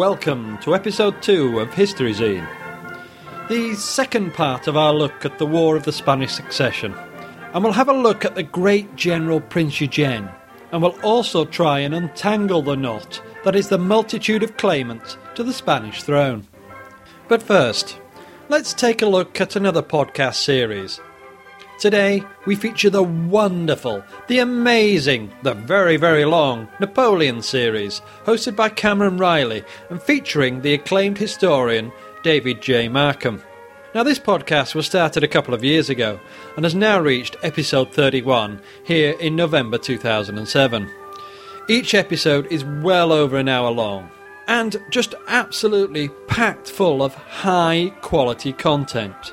welcome to episode 2 of History Zine, the second part of our look at the War of the Spanish Succession, and we'll have a look at the great general Prince Eugène, and we'll also try and untangle the knot that is the multitude of claimants to the Spanish throne. But first, let's take a look at another podcast series. Today, we feature the wonderful, the amazing, the very, very long Napoleon series, hosted by Cameron Riley and featuring the acclaimed historian David J. Markham. Now, this podcast was started a couple of years ago and has now reached episode 31 here in November 2007. Each episode is well over an hour long and just absolutely packed full of high-quality content.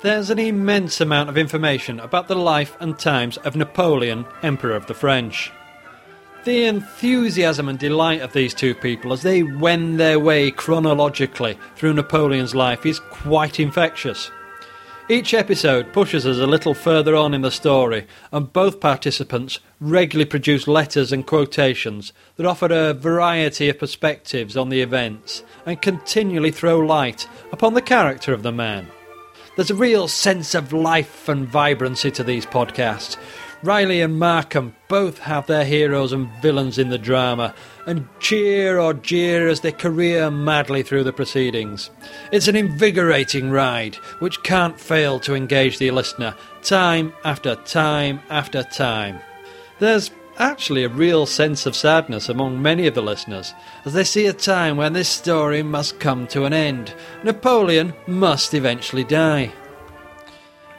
There's an immense amount of information about the life and times of Napoleon, Emperor of the French. The enthusiasm and delight of these two people as they wend their way chronologically through Napoleon's life is quite infectious. Each episode pushes us a little further on in the story, and both participants regularly produce letters and quotations that offer a variety of perspectives on the events and continually throw light upon the character of the man. There's a real sense of life and vibrancy to these podcasts. Riley and Markham both have their heroes and villains in the drama and cheer or jeer as they career madly through the proceedings. It's an invigorating ride which can't fail to engage the listener time after time after time. There's actually a real sense of sadness among many of the listeners as they see a time when this story must come to an end. Napoleon must eventually die,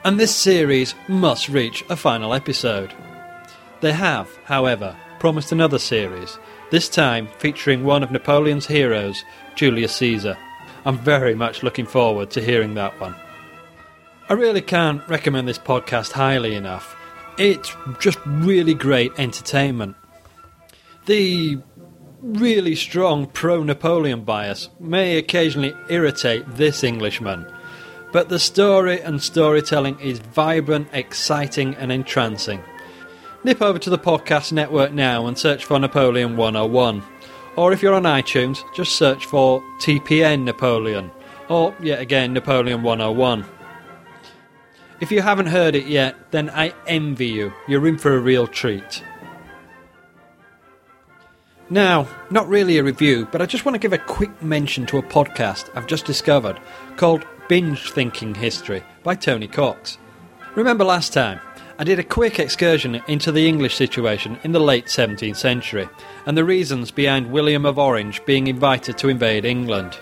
and this series must reach a final episode. They have, however, promised another series, this time featuring one of Napoleon's heroes, Julius Caesar. I'm very much looking forward to hearing that one. I really can't recommend this podcast highly enough. It's just really great entertainment. The really strong pro-Napoleon bias may occasionally irritate this Englishman, but the story and storytelling is vibrant, exciting and entrancing. Nip over to the podcast network now and search for Napoleon 101, or if you're on iTunes, just search for TPN Napoleon, or yet again Napoleon 101. If you haven't heard it yet, then I envy you. You're in for a real treat. Now, not really a review, but I just want to give a quick mention to a podcast I've just discovered called Binge Thinking History by Tony Cox. Remember last time, I did a quick excursion into the English situation in the late 17th century and the reasons behind William of Orange being invited to invade England.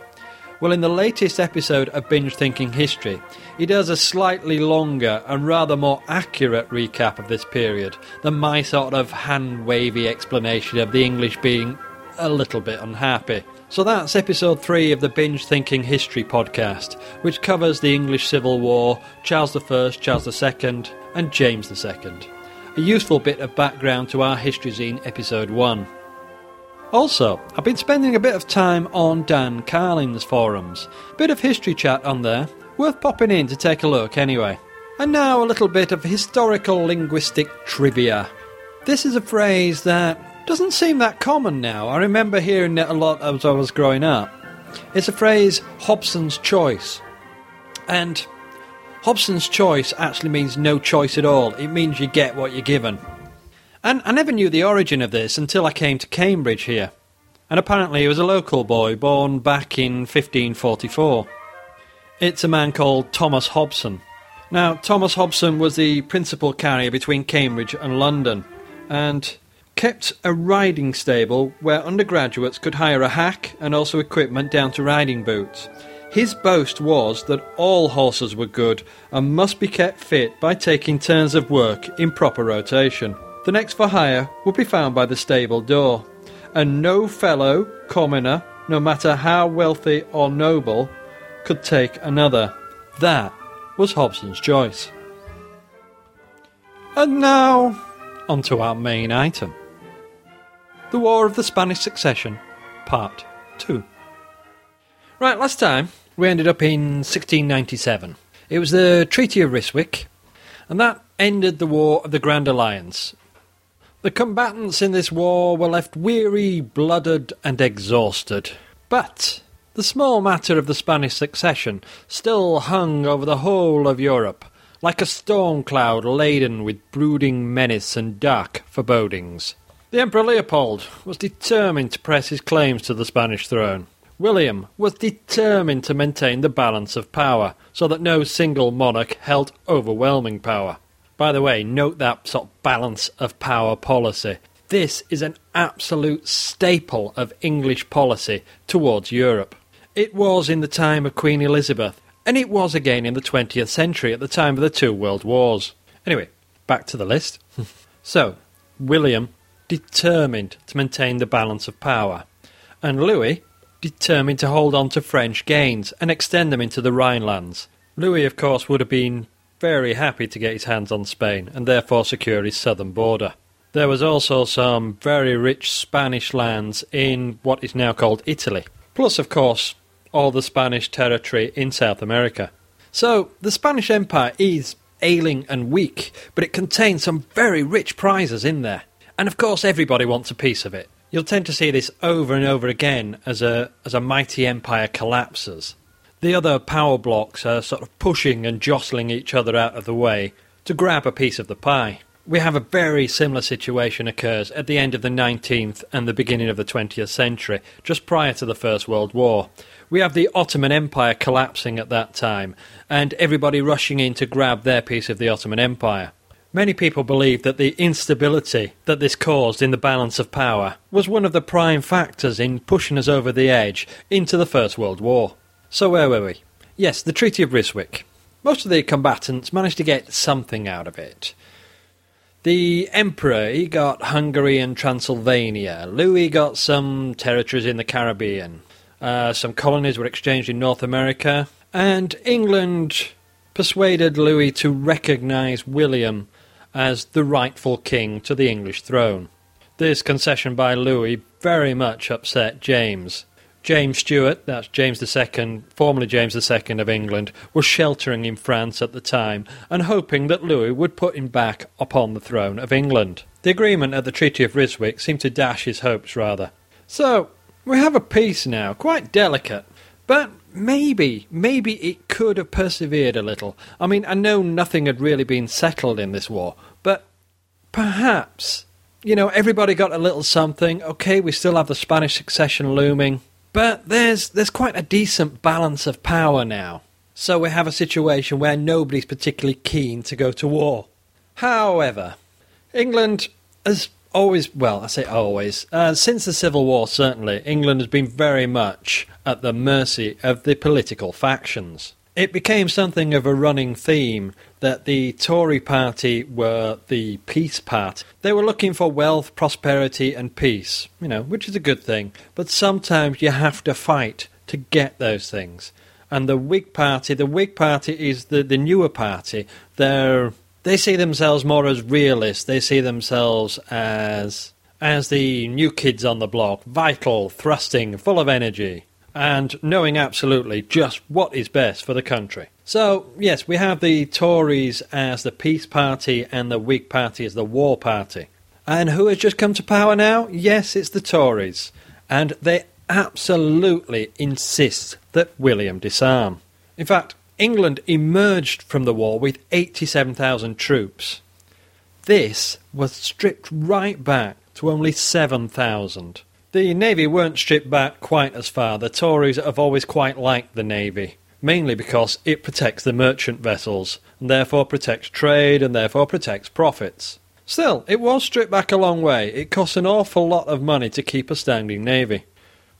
Well, in the latest episode of Binge Thinking History, he does a slightly longer and rather more accurate recap of this period than my sort of hand-wavy explanation of the English being a little bit unhappy. So that's episode 3 of the Binge Thinking History podcast, which covers the English Civil War, Charles I, Charles II, and James II. A useful bit of background to our History Zine episode 1. Also, I've been spending a bit of time on Dan Carlin's forums. Bit of history chat on there, worth popping in to take a look anyway. And now a little bit of historical linguistic trivia. This is a phrase that doesn't seem that common now. I remember hearing it a lot as I was growing up. It's a phrase, Hobson's choice. And Hobson's choice actually means no choice at all. It means you get what you're given. And I never knew the origin of this until I came to Cambridge here. And apparently he was a local boy born back in 1544. It's a man called Thomas Hobson. Now, Thomas Hobson was the principal carrier between Cambridge and London, and kept a riding stable where undergraduates could hire a hack and also equipment down to riding boots. His boast was that all horses were good and must be kept fit by taking turns of work in proper rotation. The next for hire would be found by the stable door, and no fellow commoner, no matter how wealthy or noble, could take another. That was Hobson's choice. And now, on to our main item. The War of the Spanish Succession, Part 2. Right, last time we ended up in 1697. It was the Treaty of Ryswick, and that ended the War of the Grand Alliance. The combatants in this war were left weary, blooded and exhausted. But the small matter of the Spanish succession still hung over the whole of Europe, like a storm cloud laden with brooding menace and dark forebodings. The Emperor Leopold was determined to press his claims to the Spanish throne. William was determined to maintain the balance of power, so that no single monarch held overwhelming power. By the way, note that sort of balance of power policy. This is an absolute staple of English policy towards Europe. It was in the time of Queen Elizabeth, and it was again in the 20th century at the time of the two world wars. Anyway, back to the list. So, William determined to maintain the balance of power, and Louis determined to hold on to French gains and extend them into the Rhinelands. Louis, of course, would have been very happy to get his hands on Spain and therefore secure his southern border. There was also some very rich Spanish lands in what is now called Italy, plus, of course, all the Spanish territory in South America. So, the Spanish Empire is ailing and weak, but it contains some very rich prizes in there. And, of course, everybody wants a piece of it. You'll tend to see this over and over again as a mighty empire collapses. The other power blocks are sort of pushing and jostling each other out of the way to grab a piece of the pie. We have a very similar situation occurs at the end of the 19th and the beginning of the 20th century, just prior to the First World War. We have the Ottoman Empire collapsing at that time, and everybody rushing in to grab their piece of the Ottoman Empire. Many people believe that the instability that this caused in the balance of power was one of the prime factors in pushing us over the edge into the First World War. So where were we? Yes, the Treaty of Ryswick. Most of the combatants managed to get something out of it. The Emperor, he got Hungary and Transylvania. Louis got some territories in the Caribbean. Some colonies were exchanged in North America. And England persuaded Louis to recognise William as the rightful king to the English throne. This concession by Louis very much upset James. James Stuart, that's James II, formerly James II of England, was sheltering in France at the time and hoping that Louis would put him back upon the throne of England. The agreement at the Treaty of Ryswick seemed to dash his hopes rather. So, we have a peace now, quite delicate, but maybe it could have persevered a little. I mean, I know nothing had really been settled in this war, but perhaps, you know, everybody got a little something. Okay, we still have the Spanish succession looming. But there's quite a decent balance of power now. So we have a situation where nobody's particularly keen to go to war. However, England has always, well, I say always, since the Civil War certainly, England has been very much at the mercy of the political factions. It became something of a running theme that the Tory party were the peace party. They were looking for wealth, prosperity and peace, you know, which is a good thing. But sometimes you have to fight to get those things. And the Whig party is the newer party. They see themselves more as realists. They see themselves as the new kids on the block, vital, thrusting, full of energy, and knowing absolutely just what is best for the country. So, yes, we have the Tories as the peace party and the Whig party as the war party. And who has just come to power now? Yes, it's the Tories. And they absolutely insist that William disarm. In fact, England emerged from the war with 87,000 troops. This was stripped right back to only 7,000. The Navy weren't stripped back quite as far. The Tories have always quite liked the Navy, mainly because it protects the merchant vessels, and therefore protects trade, and therefore protects profits. Still, it was stripped back a long way. It costs an awful lot of money to keep a standing Navy.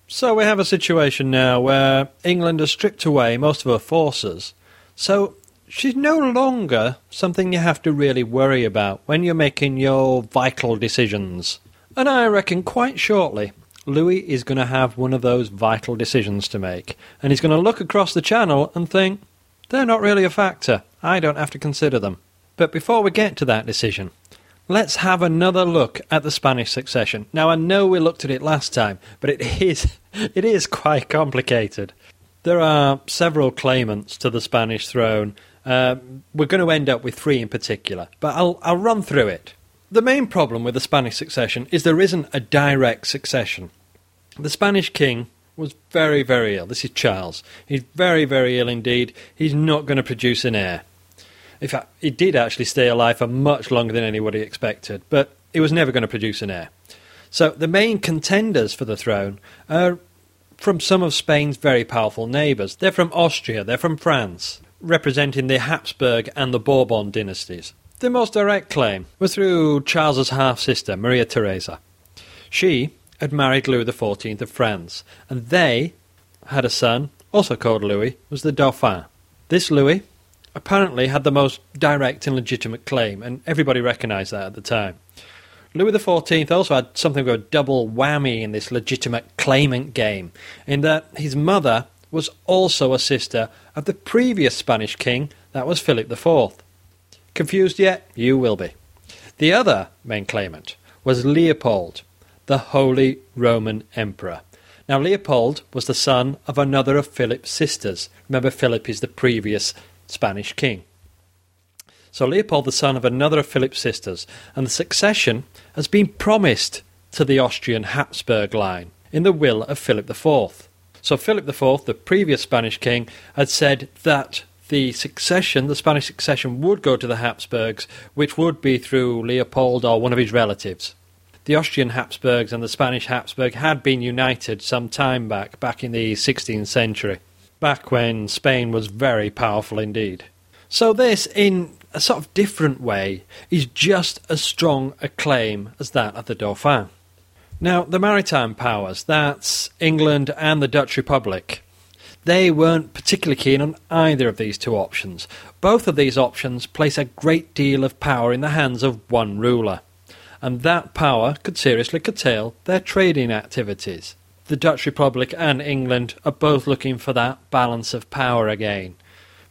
So we have a situation now where England has stripped away most of her forces, so she's no longer something you have to really worry about when you're making your vital decisions. And I reckon quite shortly, Louis is going to have one of those vital decisions to make. And he's going to look across the channel and think, they're not really a factor. I don't have to consider them. But before we get to that decision, let's have another look at the Spanish succession. Now, I know we looked at it last time, but it is quite complicated. There are several claimants to the Spanish throne. We're going to end up with three in particular, but I'll run through it. The main problem with the Spanish succession is there isn't a direct succession. The Spanish king was very, very ill. This is Charles. He's very, very ill indeed. He's not going to produce an heir. In fact, he did actually stay alive for much longer than anybody expected, but he was never going to produce an heir. So the main contenders for the throne are from some of Spain's very powerful neighbours. They're from Austria, they're from France, representing the Habsburg and the Bourbon dynasties. The most direct claim was through Charles's half-sister, Maria Theresa. She had married Louis XIV of France, and they had a son, also called Louis, was the Dauphin. This Louis apparently had the most direct and legitimate claim, and everybody recognised that at the time. Louis XIV also had something of a double whammy in this legitimate claimant game, in that his mother was also a sister of the previous Spanish king, that was Philip IV. Confused yet? You will be. The other main claimant was Leopold, the Holy Roman Emperor. Now, Leopold was the son of another of Philip's sisters. Remember, Philip is the previous Spanish king. So Leopold, the son of another of Philip's sisters, and the succession has been promised to the Austrian Habsburg line in the will of Philip IV. So Philip IV, the previous Spanish king, had said that the Spanish succession would go to the Habsburgs, which would be through Leopold or one of his relatives. The Austrian Habsburgs and the Spanish Habsburg had been united some time back in the 16th century, back when Spain was very powerful indeed. So this, in a sort of different way, is just as strong a claim as that of the Dauphin. Now, the maritime powers, that's England and the Dutch Republic, they weren't particularly keen on either of these two options. Both of these options place a great deal of power in the hands of one ruler, and that power could seriously curtail their trading activities. The Dutch Republic and England are both looking for that balance of power again,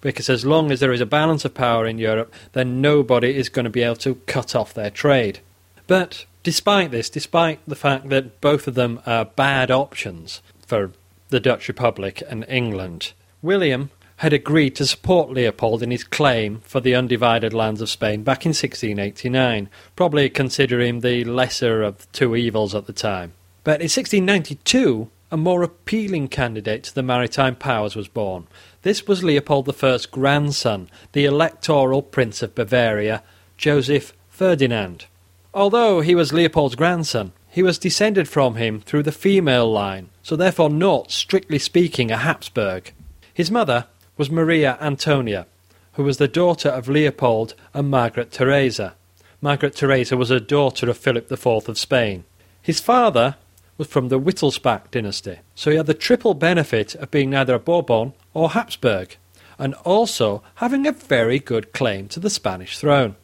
because as long as there is a balance of power in Europe, then nobody is going to be able to cut off their trade. But despite this, despite the fact that both of them are bad options for the Dutch Republic and England, William had agreed to support Leopold in his claim for the undivided lands of Spain back in 1689, probably considering the lesser of two evils at the time. But in 1692, a more appealing candidate to the maritime powers was born. This was Leopold I's grandson, the electoral Prince of Bavaria, Joseph Ferdinand. Although he was Leopold's grandson, he was descended from him through the female line, so therefore not, strictly speaking, a Habsburg. His mother was Maria Antonia, who was the daughter of Leopold and Margaret Theresa. Margaret Theresa was a daughter of Philip IV of Spain. His father was from the Wittelsbach dynasty, so he had the triple benefit of being neither a Bourbon or Habsburg, and also having a very good claim to the Spanish throne.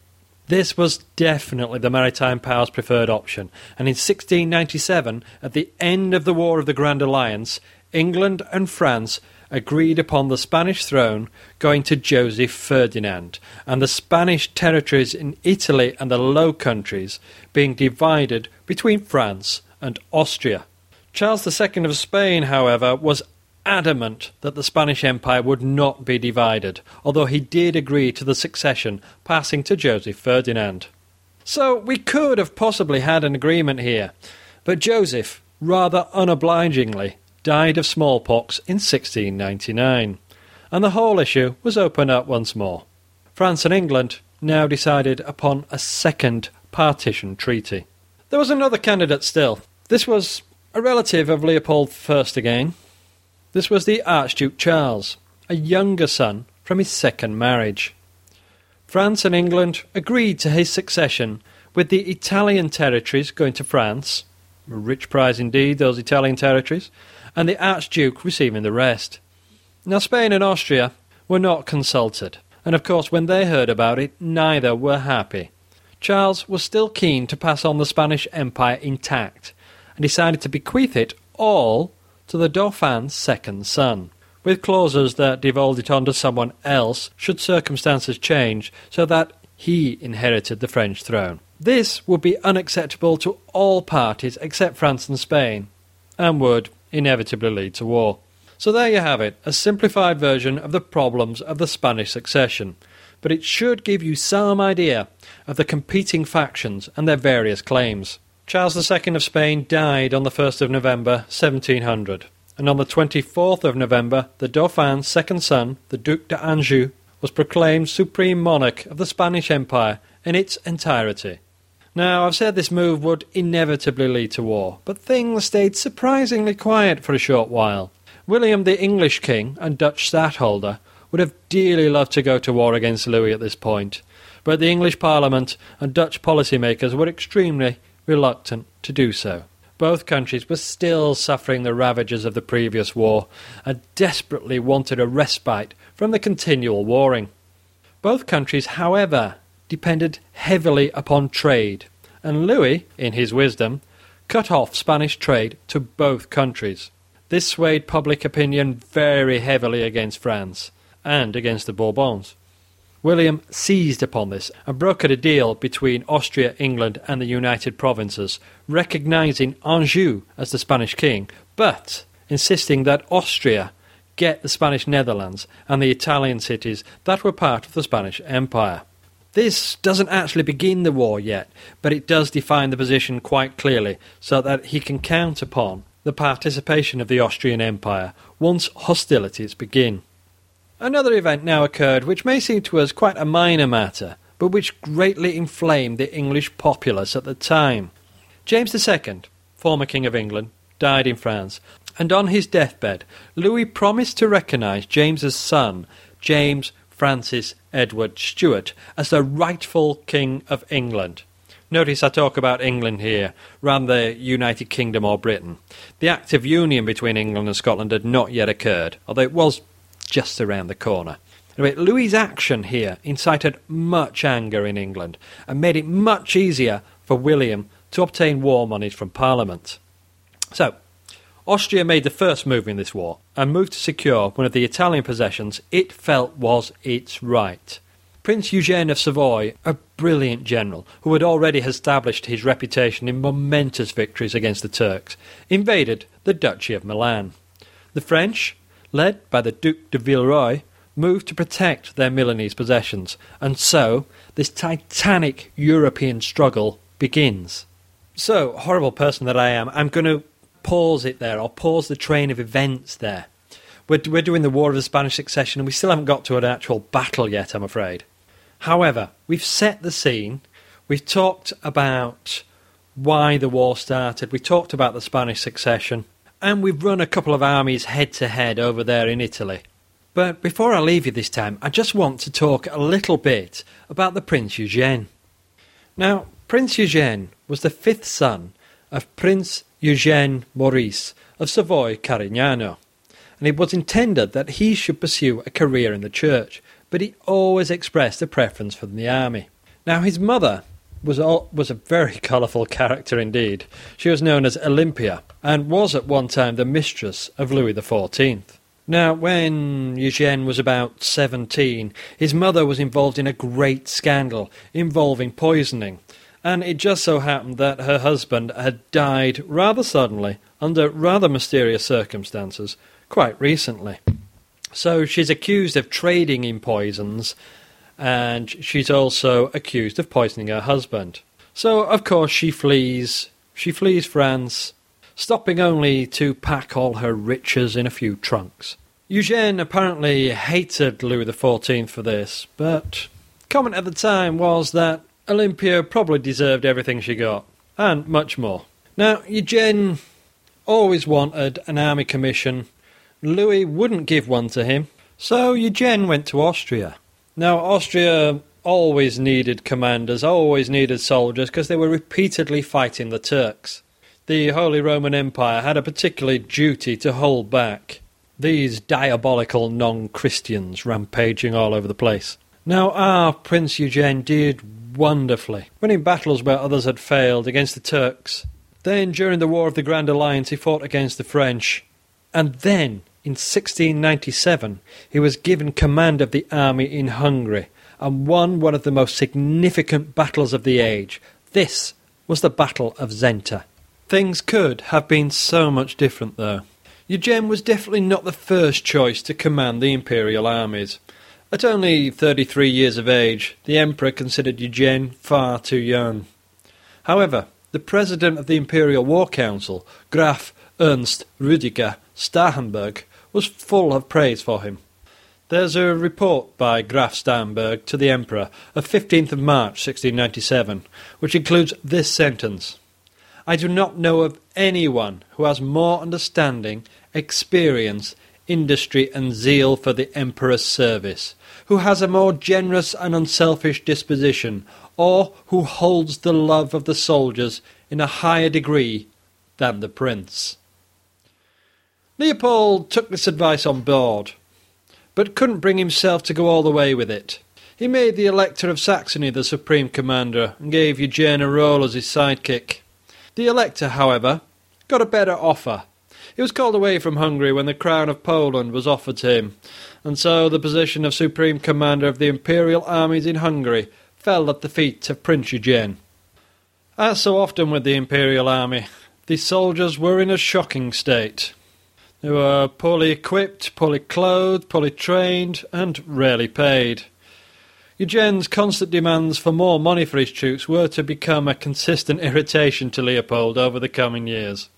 This was definitely the maritime powers' preferred option, and in 1697, at the end of the War of the Grand Alliance, England and France agreed upon the Spanish throne going to Joseph Ferdinand, and the Spanish territories in Italy and the Low Countries being divided between France and Austria. Charles II of Spain, however, was adamant that the Spanish Empire would not be divided, although he did agree to the succession passing to Joseph Ferdinand. So we could have possibly had an agreement here, but Joseph, rather unobligingly, died of smallpox in 1699, and the whole issue was opened up once more. France and England now decided upon a second partition treaty. There was another candidate still. This was a relative of Leopold I again. This was the Archduke Charles, a younger son from his second marriage. France and England agreed to his succession, with the Italian territories going to France, a rich prize indeed, those Italian territories, and the Archduke receiving the rest. Now, Spain and Austria were not consulted, and of course when they heard about it, neither were happy. Charles was still keen to pass on the Spanish Empire intact, and decided to bequeath it all to the Dauphin's second son, with clauses that devolved it onto someone else should circumstances change, so that he inherited the French throne. This would be unacceptable to all parties except France and Spain, and would inevitably lead to war. So there you have it, a simplified version of the problems of the Spanish succession, but it should give you some idea of the competing factions and their various claims. Charles II of Spain died on the 1st of November 1700, and on the 24th of November the Dauphin's second son, the Duc d'Anjou, was proclaimed supreme monarch of the Spanish Empire in its entirety. Now, I've said this move would inevitably lead to war, but things stayed surprisingly quiet for a short while. William the English king and Dutch stadtholder would have dearly loved to go to war against Louis at this point, but the English Parliament and Dutch policymakers were extremely reluctant to do so. Both countries were still suffering the ravages of the previous war and desperately wanted a respite from the continual warring. Both countries, however, depended heavily upon trade, and Louis, in his wisdom, cut off Spanish trade to both countries. This swayed public opinion very heavily against France and against the Bourbons. William seized upon this and brokered a deal between Austria, England and the United Provinces, recognising Anjou as the Spanish king, but insisting that Austria get the Spanish Netherlands and the Italian cities that were part of the Spanish Empire. This doesn't actually begin the war yet, but it does define the position quite clearly so that he can count upon the participation of the Austrian Empire once hostilities begin. Another event now occurred which may seem to us quite a minor matter, but which greatly inflamed the English populace at the time. James II, former King of England, died in France, and on his deathbed Louis promised to recognise James's son, James Francis Edward Stuart, as the rightful King of England. Notice I talk about England here, rather than the United Kingdom or Britain. The act of union between England and Scotland had not yet occurred, although it was just around the corner. Anyway, Louis's action here incited much anger in England and made it much easier for William to obtain war monies from Parliament. So, Austria made the first move in this war and moved to secure one of the Italian possessions it felt was its right. Prince Eugène of Savoy, a brilliant general who had already established his reputation in momentous victories against the Turks, invaded the Duchy of Milan. The French, led by the Duc de Villeroy, moved to protect their Milanese possessions, and so this titanic European struggle begins. So, horrible person that I am, I'm going to pause it there, or pause the train of events there. We're doing the War of the Spanish Succession, and we still haven't got to an actual battle yet, I'm afraid. However, we've set the scene, we've talked about why the war started, we talked about the Spanish Succession, and we've run a couple of armies head-to-head over there in Italy. But before I leave you this time, I just want to talk a little bit about the Prince Eugène. Now, Prince Eugène was the fifth son of Prince Eugène Maurice of Savoy Carignano, and it was intended that he should pursue a career in the church, but he always expressed a preference for the army. Now, his mother was a very colourful character indeed. She was known as Olympia and was at one time the mistress of Louis XIV. Now, when Eugène was about 17, his mother was involved in a great scandal involving poisoning, and it just so happened that her husband had died rather suddenly under rather mysterious circumstances quite recently. So she's accused of trading in poisons, and she's also accused of poisoning her husband. So, of course, she flees France, stopping only to pack all her riches in a few trunks. Eugène apparently hated Louis XIV for this, but comment at the time was that Olympia probably deserved everything she got, and much more. Now, Eugène always wanted an army commission. Louis wouldn't give one to him, so Eugène went to Austria. Now, Austria always needed commanders, always needed soldiers, because they were repeatedly fighting the Turks. The Holy Roman Empire had a particular duty to hold back these diabolical non-Christians rampaging all over the place. Now, our Prince Eugène did wonderfully, winning battles where others had failed against the Turks. Then, during the War of the Grand Alliance, he fought against the French, and then in 1697, he was given command of the army in Hungary and won one of the most significant battles of the age. This was the Battle of Zenta. Things could have been so much different, though. Eugène was definitely not the first choice to command the imperial armies. At only 33 years of age, the emperor considered Eugène far too young. However, the president of the Imperial War Council, Graf Ernst Rüdiger Starhemberg, was full of praise for him. There's a report by Graf Steinberg to the Emperor of 15th of March 1697, which includes this sentence: "I do not know of anyone who has more understanding, experience, industry and zeal for the Emperor's service, who has a more generous and unselfish disposition, or who holds the love of the soldiers in a higher degree than the Prince." Leopold took this advice on board, but couldn't bring himself to go all the way with it. He made the Elector of Saxony the supreme commander and gave Eugène a role as his sidekick. The Elector, however, got a better offer. He was called away from Hungary when the crown of Poland was offered to him, and so the position of supreme commander of the imperial armies in Hungary fell at the feet of Prince Eugène. As so often with the imperial army, the soldiers were in a shocking state. They were poorly equipped, poorly clothed, poorly trained, and rarely paid. Eugène's constant demands for more money for his troops were to become a consistent irritation to Leopold over the coming years.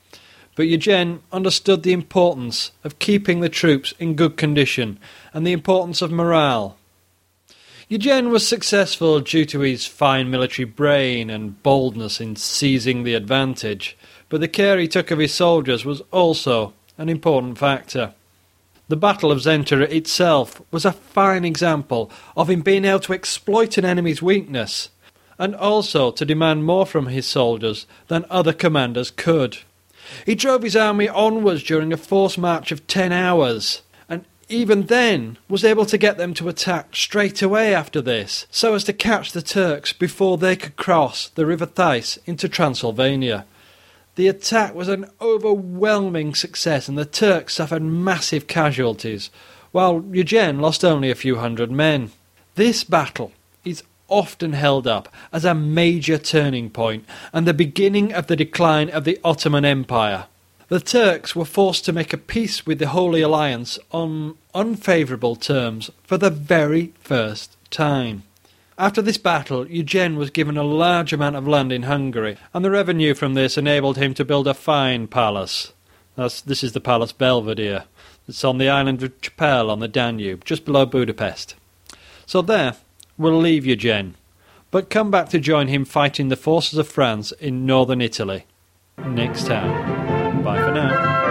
But Eugène understood the importance of keeping the troops in good condition and the importance of morale. Eugène was successful due to his fine military brain and boldness in seizing the advantage, but the care he took of his soldiers was also an important factor. The Battle of Zenta itself was a fine example of him being able to exploit an enemy's weakness and also to demand more from his soldiers than other commanders could. He drove his army onwards during a forced march of 10 hours, and even then was able to get them to attack straight away after this, so as to catch the Turks before they could cross the River Thais into Transylvania. The attack was an overwhelming success, and the Turks suffered massive casualties, while Eugène lost only a few hundred men. This battle is often held up as a major turning point and the beginning of the decline of the Ottoman Empire. The Turks were forced to make a peace with the Holy Alliance on unfavourable terms for the very first time. After this battle, Eugène was given a large amount of land in Hungary, and the revenue from this enabled him to build a fine palace. This is the Palace Belvedere. It's on the island of Chapelle on the Danube, just below Budapest. So there we'll leave Eugène, but come back to join him fighting the forces of France in northern Italy next time. Bye for now.